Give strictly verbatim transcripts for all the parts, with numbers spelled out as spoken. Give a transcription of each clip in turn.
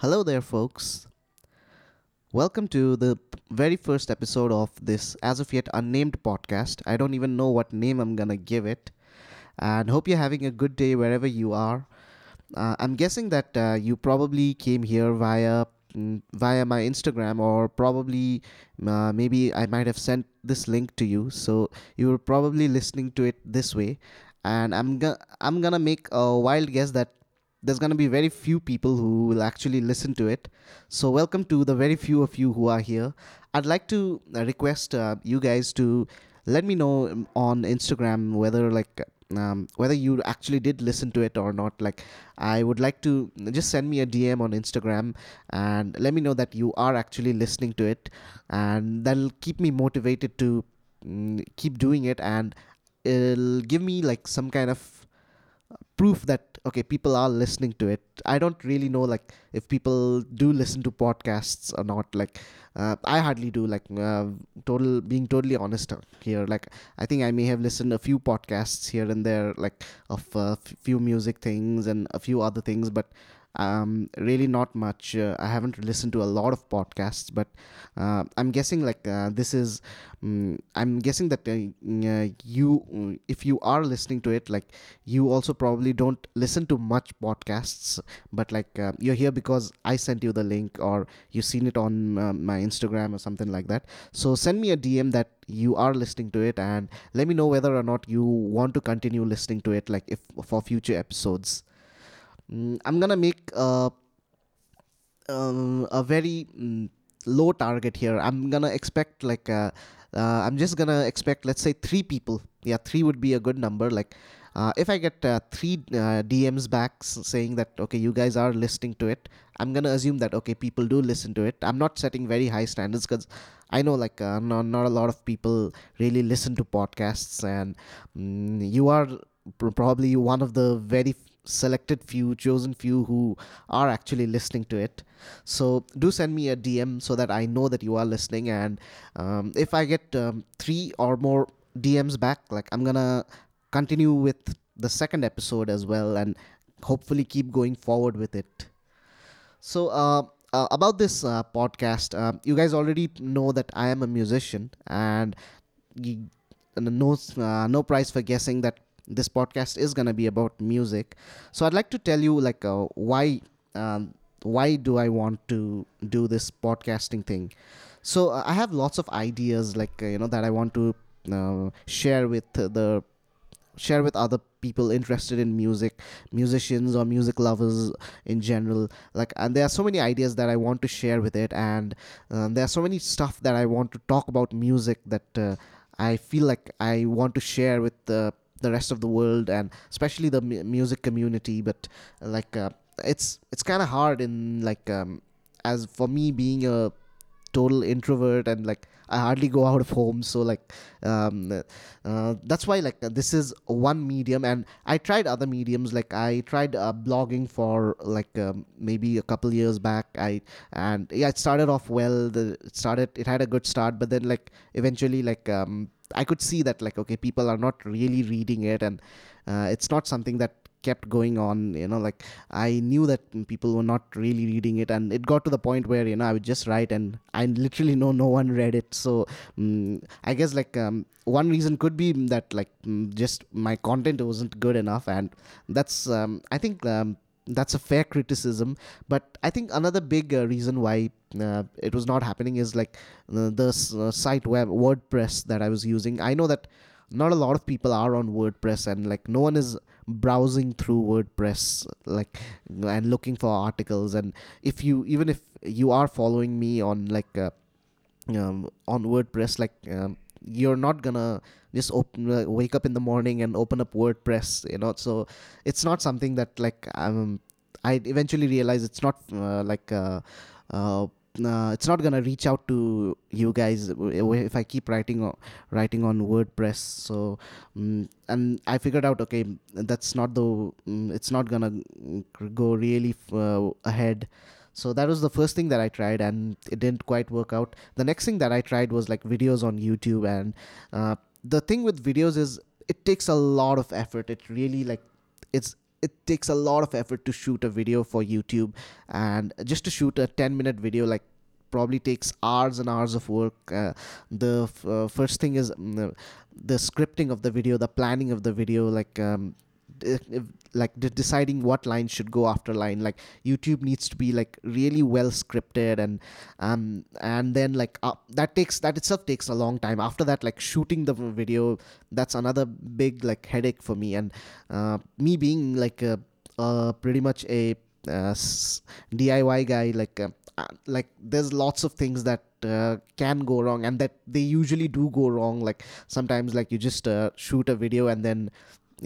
Hello there, folks. Welcome to the very first episode of this as of yet unnamed podcast. I don't even know what name I'm going to give it. And hope you're having a good day wherever you are. Uh, I'm guessing that uh, you probably came here via via my Instagram, or probably uh, maybe I might have sent this link to you. So you were probably listening to it this way. And I'm go- I'm going to make a wild guess that there's going to be very few people who will actually listen to it. So welcome to the very few of you who are here. I'd like to request uh, you guys to let me know on Instagram whether like um, whether you actually did listen to it or not. Like, I would like to just send me a D M on Instagram and let me know that you are actually listening to it. And that'll keep me motivated to mm, keep doing it. And it'll give me like some kind of proof that okay, people are listening to it. I don't really know like if people do listen to podcasts or not. Like uh, I hardly do. Like uh, total being totally honest here. Like I think I may have listened a few podcasts here and there, like of a uh, few music things and a few other things, but um, really not much. Uh, I haven't listened to a lot of podcasts, but uh, I'm guessing like uh, this is. Um, I'm guessing that uh, you, if you are listening to it, like you also probably don't listen to much podcasts, but like uh, you're here because I sent you the link or you seen it on uh, my Instagram or something like that. So send me a D M that you are listening to it and let me know whether or not you want to continue listening to it, like if for future episodes. I'm gonna make a, um, a very um, low target here. I'm gonna expect like a, uh, I'm just gonna expect let's say three people. Yeah, three would be a good number. Like uh, if I get uh, three uh, D Ms back saying that okay, you guys are listening to it, I'm gonna assume that okay, people do listen to it. I'm not setting very high standards because I know like uh, no, not a lot of people really listen to podcasts, and um, you are pr- probably one of the very selected few, chosen few who are actually listening to it. So do send me a D M so that I know that you are listening. And um, if I get um, three or more D Ms back, like I'm gonna continue with the second episode as well and hopefully keep going forward with it. So uh, uh, about this uh, podcast, uh, you guys already know that I am a musician, and you, no, uh, no prize for guessing that this podcast is going to be about music. So I'd like to tell you like uh, why um, why do I want to do this podcasting thing. So uh, I have lots of ideas like uh, you know that I want to uh, share with the share with other people interested in music, musicians or music lovers in general. Like, and there are so many ideas that I want to share with it, and um, there are so many stuff that I want to talk about music that uh, I feel like I want to share with the uh, the rest of the world, and especially the mu- music community. But like uh, it's it's kind of hard in like um, as for me being a total introvert, and like I hardly go out of home, so like um, uh, that's why like uh, this is one medium. And I tried other mediums, like I tried uh, blogging for like um, maybe a couple years back. I and yeah, it started off well. The, it started it had a good start, but then like eventually like um, I could see that like okay, people are not really reading it, and uh, it's not something that kept going on. You know, like I knew that people were not really reading it, and it got to the point where you know I would just write, and I literally know no one read it. So um, I guess like um, one reason could be that like just my content wasn't good enough, and that's um, I think um, that's a fair criticism. But I think another big uh, reason why uh, it was not happening is like uh, the uh, site web WordPress that I was using. I know that not a lot of people are on WordPress, and like no one is browsing through WordPress like and looking for articles. And if you even if you are following me on like uh, um, on WordPress, like um, you're not gonna just open uh, wake up in the morning and open up WordPress, you know. So it's not something that like um, I eventually realized it's not uh, like uh, uh, Uh, it's not gonna reach out to you guys if I keep writing on, writing on WordPress. So, um, and I figured out okay, that's not the um, it's not gonna go really uh, ahead. So that was the first thing that I tried, and it didn't quite work out. The next thing that I tried was like videos on YouTube, and uh, the thing with videos is it takes a lot of effort. It really like it's it takes a lot of effort to shoot a video for YouTube, and just to shoot a ten minute video like probably takes hours and hours of work. Uh, the f- uh, first thing is um, the scripting of the video, the planning of the video, like um, d- like d- deciding what line should go after line. Like YouTube needs to be like really well scripted, and um and then like uh, that takes that itself takes a long time. After that, like shooting the video, that's another big like headache for me. And uh, me being like a, uh pretty much a uh, s- D I Y guy, like. Uh, Uh, like there's lots of things that uh, can go wrong, and that they usually do go wrong. Like sometimes like you just uh, shoot a video and then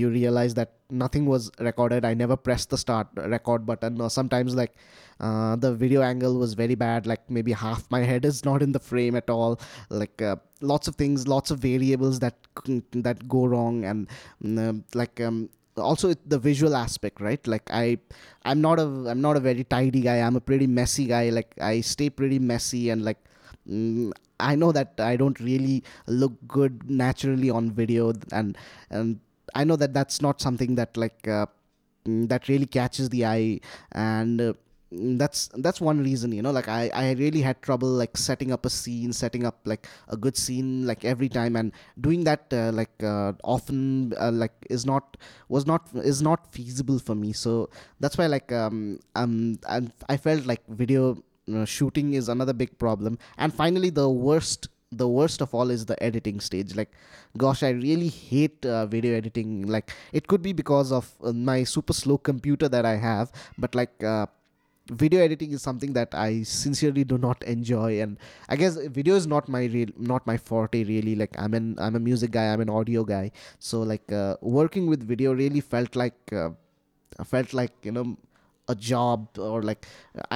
you realize that nothing was recorded. I never pressed the start record button, or sometimes like uh, the video angle was very bad, like maybe half my head is not in the frame at all. Like uh, lots of things, lots of variables that that go wrong. And um, like um also the visual aspect, right? Like I I'm not a I'm not a very tidy guy. I'm a pretty messy guy. Like I stay pretty messy, and like mm, I know that I don't really look good naturally on video, and and I know that that's not something that like uh, that really catches the eye. And uh, that's that's one reason, you know, like I, I really had trouble like setting up a scene, setting up like a good scene like every time, and doing that uh, like uh, often uh, like is not was not is not feasible for me. So that's why like um um I, I felt like video uh, shooting is another big problem. And finally, the worst the worst of all is the editing stage. Like gosh, I really hate uh, video editing. Like it could be because of my super slow computer that I have, but like uh, video editing is something that I sincerely do not enjoy. And I guess video is not my real not my forte really. Like I'm an I'm a music guy, I'm an audio guy, so like uh, working with video really felt like uh, felt like you know a job, or like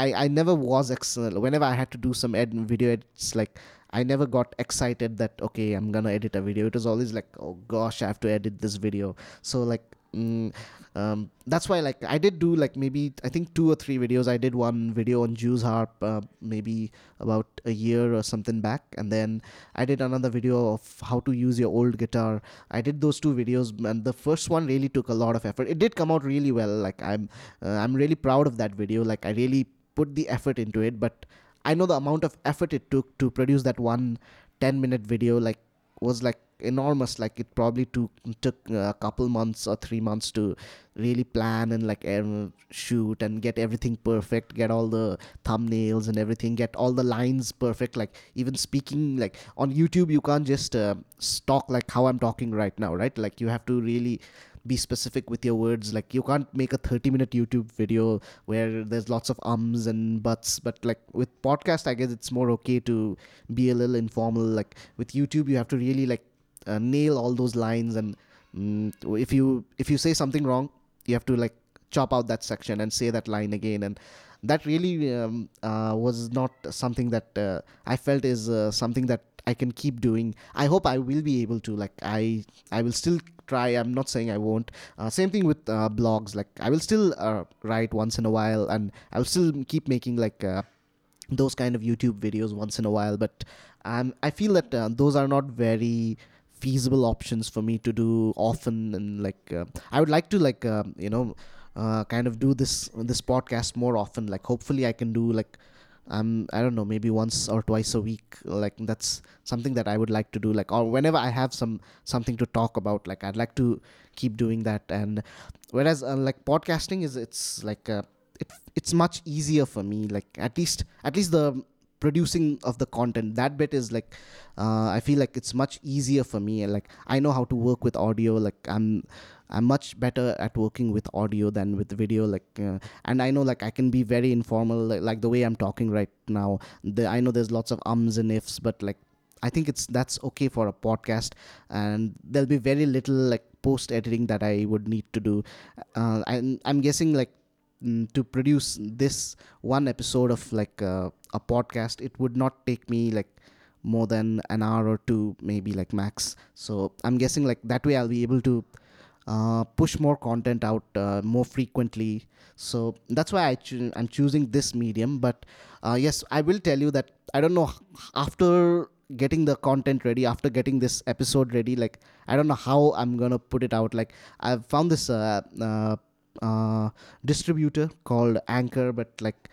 I, I never was excellent. Whenever I had to do some ed- video edits, like I never got excited that okay, I'm gonna edit a video. It was always like, oh gosh, I have to edit this video. So like Mm, um, that's why like I did do like maybe I think two or three videos. I did one video on Jew's harp uh, maybe about a year or something back, and then I did another video of how to use your old guitar. I did those two videos, and the first one really took a lot of effort. It did come out really well. Like I'm uh, I'm really proud of that video. Like I really put the effort into it, but I know the amount of effort it took to produce that one ten minute video like was like enormous. Like it probably took took a couple months or three months to really plan and like shoot and get everything perfect, get all the thumbnails and everything, get all the lines perfect. Like even speaking, like on YouTube you can't just uh, talk like how I'm talking right now, right? Like you have to really be specific with your words. Like you can't make a thirty minute YouTube video where there's lots of ums and buts, but like with podcast I guess it's more okay to be a little informal. Like with YouTube you have to really like Uh, nail all those lines, and mm, if you if you say something wrong, you have to like chop out that section and say that line again. And that really um, uh, was not something that uh, I felt is uh, something that I can keep doing. I hope I will be able to. Like I I will still try. I'm not saying I won't. Uh, same thing with uh, blogs. Like I will still uh, write once in a while, and I'll still keep making like uh, those kind of YouTube videos once in a while. But um, I feel that uh, those are not very feasible options for me to do often. And like uh, I would like to like uh, you know uh, kind of do this this podcast more often. Like hopefully I can do like um I don't know, maybe once or twice a week. Like that's something that I would like to do, like, or whenever I have some something to talk about, like I'd like to keep doing that. And whereas uh, like podcasting is it's like uh, it, it's much easier for me. Like at least at least the producing of the content, that bit is like uh, I feel like it's much easier for me. Like I know how to work with audio. Like I'm I'm much better at working with audio than with video. Like uh, and I know like I can be very informal, like, like the way I'm talking right now. The, I know there's lots of ums and ifs, but like I think it's that's okay for a podcast, and there'll be very little like post editing that I would need to do. Uh, I, I'm guessing like to produce this one episode of like uh, a podcast, it would not take me like more than an hour or two, maybe like max. So I'm guessing like that way I'll be able to uh, push more content out uh, more frequently. So that's why I cho- I'm choosing this medium. But uh, yes, I will tell you that I don't know, after getting the content ready, after getting this episode ready, like I don't know how I'm gonna put it out. Like I've found this uh, uh, uh, distributor called Anchor, but like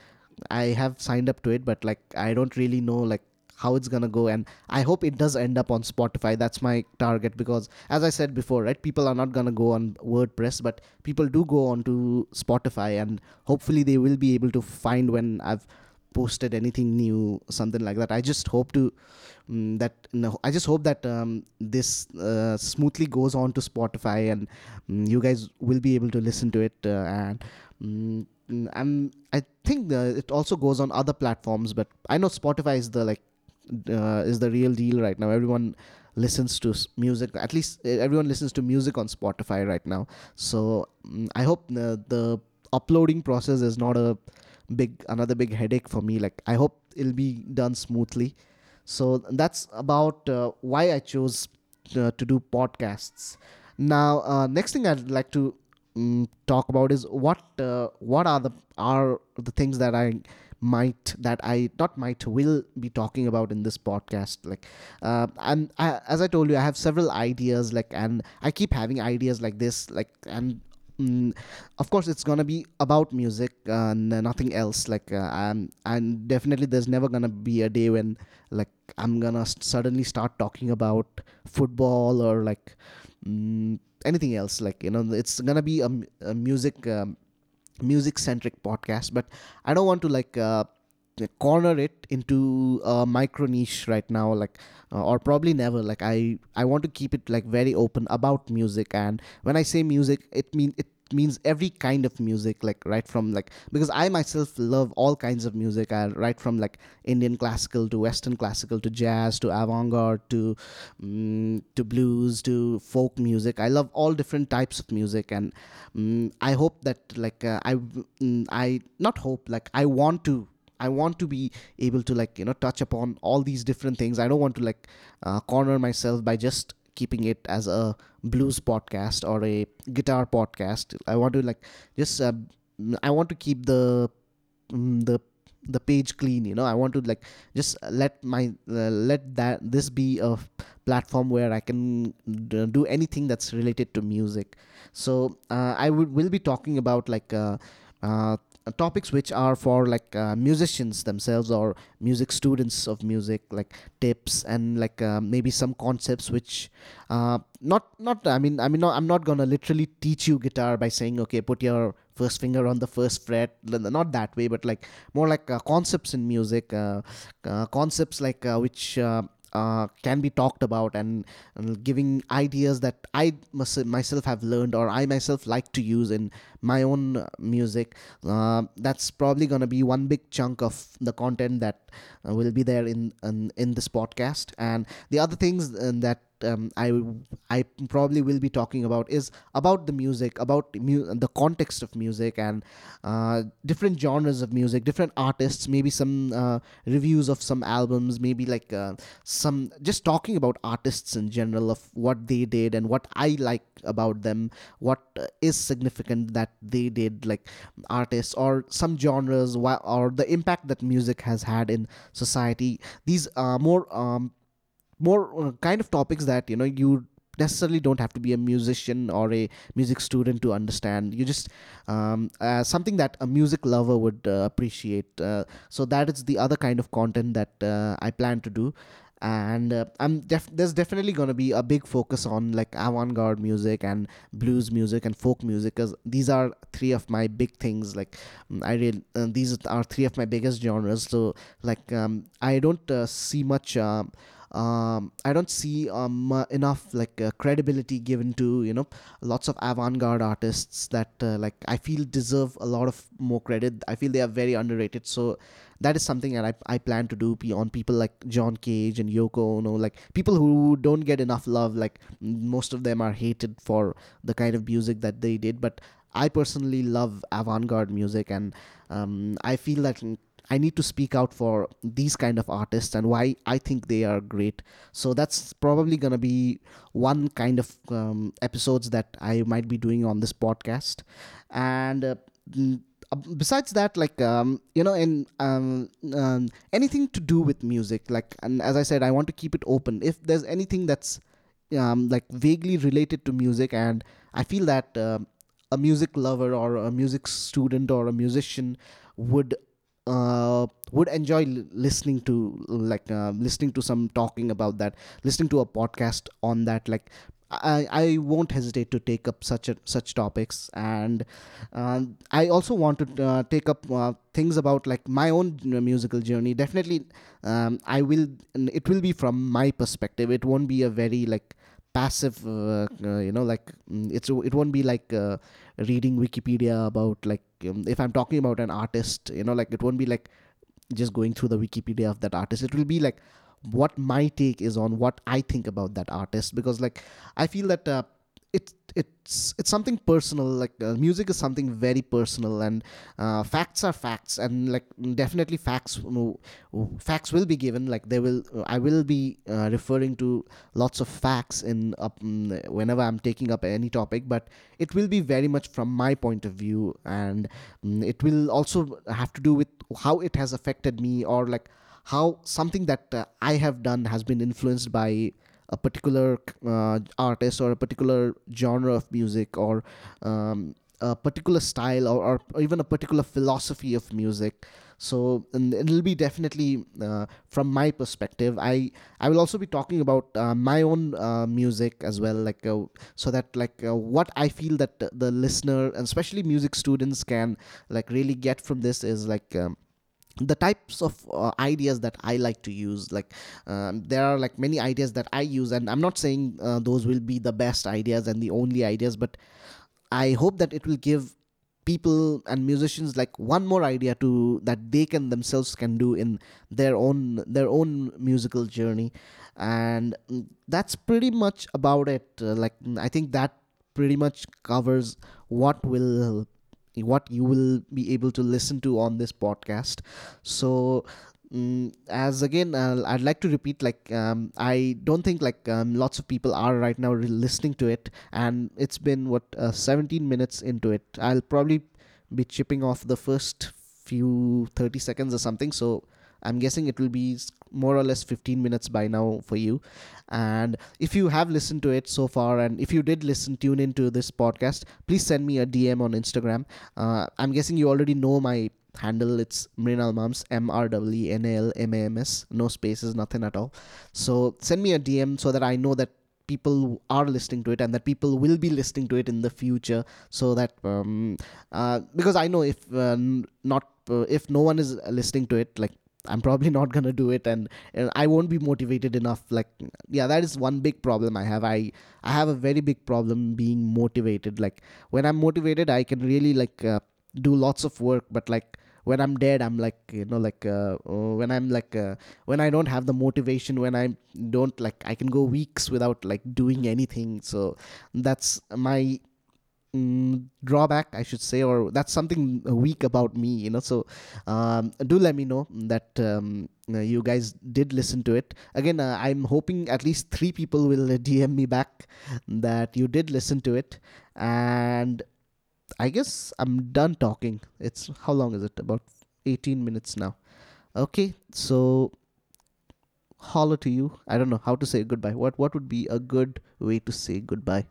I have signed up to it, but like I don't really know like how it's gonna go, and I hope it does end up on Spotify. That's my target, because as I said before, right, people are not gonna go on WordPress, but people do go on to Spotify, and hopefully they will be able to find when I've posted anything new, something like that. I just hope to um, that no, I just hope that um, this uh, smoothly goes on to Spotify, and um, you guys will be able to listen to it, uh, and um, and I think the, it also goes on other platforms, but I know Spotify is the like uh, is the real deal right now. Everyone listens to music, at least everyone listens to music on Spotify right now. So um, I hope the, the uploading process is not a big another big headache for me. Like I hope it'll be done smoothly. So that's about uh, why I chose uh, to do podcasts. Now uh, next thing I'd like to um, talk about is what uh, what are the are the things that I might that I not might will be talking about in this podcast. Like uh, and I, as I told you, I have several ideas, like, and I keep having ideas like this, like, and Mm, of course it's gonna be about music and uh, nothing else. Like uh, I'm, I'm definitely there's never gonna be a day when like I'm gonna st- suddenly start talking about football or like mm, anything else. Like, you know, it's gonna be a, a music um, music centric podcast, but I don't want to like uh, corner it into a micro niche right now, like uh, or probably never. Like I I want to keep it like very open about music, and when I say music, it mean it means every kind of music, like right from like, because I myself love all kinds of music, I, right from like Indian classical to Western classical to jazz to avant-garde to um, to blues to folk music. I love all different types of music, and um, I hope that like uh, I I not hope like I want to I want to be able to like, you know, touch upon all these different things. I don't want to like uh, corner myself by just keeping it as a blues podcast or a guitar podcast. I want to like just uh, I want to keep the the the page clean, you know. I want to like just let my uh, let that this be a platform where I can d- do anything that's related to music. So uh, I would will be talking about like. Uh, uh, topics which are for like uh, musicians themselves or music students of music, like tips and like uh, maybe some concepts which uh, not not I mean I mean no, I'm not gonna literally teach you guitar by saying, okay, put your first finger on the first fret, not that way, but like more like uh, concepts in music, uh, uh, concepts like uh, which uh, Uh, can be talked about, and, and giving ideas that I must, myself have learned or I myself like to use in my own music. Uh, that's probably going to be one big chunk of the content that uh, will be there in, in in this podcast. And the other things that um, I I probably will be talking about is about the music, about mu- the context of music, and uh, different genres of music, different artists, maybe some uh, reviews of some albums, maybe like uh, some just talking about artists in general, of what they did and what I like about them, what uh, is significant that they did, like artists or some genres, wh- or the impact that music has had in society. These are more um, more kind of topics that, you know, you necessarily don't have to be a musician or a music student to understand. You just um, uh, something that a music lover would uh, appreciate. Uh, so that is the other kind of content that uh, I plan to do. And uh, I'm def- there's definitely going to be a big focus on like avant-garde music and blues music and folk music, because these are three of my big things. Like I really uh, these are three of my biggest genres. So like um, I don't uh, see much. Uh, Um, I don't see um, uh, enough like uh, credibility given to, you know, lots of avant-garde artists that uh, like I feel deserve a lot of more credit. I feel they are very underrated. So that is something that I, I plan to do on people like John Cage and Yoko, you know, like people who don't get enough love. Like most of them are hated for the kind of music that they did. But I personally love avant-garde music, and um, I feel that I need to speak out for these kind of artists and why I think they are great. So that's probably going to be one kind of um, episodes that I might be doing on this podcast. And uh, besides that, like, um, you know, in um, um, anything to do with music, like, and as I said, I want to keep it open. If there's anything that's um, like vaguely related to music and I feel that uh, a music lover or a music student or a musician would uh, would enjoy listening to, like uh, listening to some talking about that, listening to a podcast on that. Like I, I won't hesitate to take up such a, such topics, and uh, I also want to uh, take up uh, things about like my own musical journey. Definitely, um, I will. It will be from my perspective. It won't be a very like passive, uh, uh, you know, like it's it won't be like uh, reading Wikipedia about like um, if I'm talking about an artist, you know, like it won't be like just going through the Wikipedia of that artist. It will be like what my take is on what I think about that artist, because like I feel that uh, it it's it's something personal. Like uh, music is something very personal, and uh, facts are facts, and like definitely facts facts will be given. Like they will I will be uh, referring to lots of facts in uh, whenever I'm taking up any topic, but it will be very much from my point of view, and um, it will also have to do with how it has affected me, or like how something that uh, I have done has been influenced by a particular uh, artist or a particular genre of music, or um, a particular style, or, or even a particular philosophy of music. So and it'll be definitely uh, from my perspective. I, I will also be talking about uh, my own uh, music as well, like uh, so that like uh, what I feel that the listener, and especially music students, can like really get from this is like um, the types of uh, ideas that I like to use. Like um, there are like many ideas that I use, and I'm not saying uh, those will be the best ideas and the only ideas, but I hope that it will give people and musicians like one more idea to that they can themselves can do in their own their own musical journey. And that's pretty much about it. Uh, like I think that pretty much covers what will what you will be able to listen to on this podcast. So um, as again uh, I'd like to repeat, like um, I don't think like um, lots of people are right now re- listening to it, and it's been what uh, seventeen minutes into it. I'll probably be chipping off the first few thirty seconds or something, so I'm guessing it will be more or less fifteen minutes by now for you. And if you have listened to it so far, and if you did listen, tune into this podcast, please send me a D M on Instagram. Uh, I'm guessing you already know my handle. It's Mrinalmams, M R W E N A L M A M S, no spaces, nothing at all. So send me a D M so that I know that people are listening to it, and that people will be listening to it in the future, so that um, uh, because I know if uh, not uh, if no one is listening to it, like I'm probably not going to do it, and, and I won't be motivated enough. Like, yeah, that is one big problem I have. I, I have a very big problem being motivated. Like when I'm motivated, I can really like uh, do lots of work, but like when I'm dead, I'm like, you know, like uh, when I'm like, uh, when I don't have the motivation, when I don't like, I can go weeks without like doing anything. So that's my Mm, drawback, I should say, or that's something weak about me, you know. So um, do let me know that um, you guys did listen to it. Again, uh, I'm hoping at least three people will D M me back that you did listen to it. And I guess I'm done talking. It's, how long is it? About eighteen minutes now. Okay, so holla to you. I don't know how to say goodbye. What what would be a good way to say goodbye?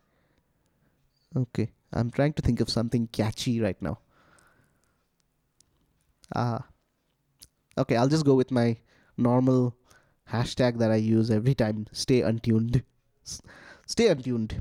Okay, I'm trying to think of something catchy right now. Uh, okay, I'll just go with my normal hashtag that I use every time. Stay untuned. S- stay untuned.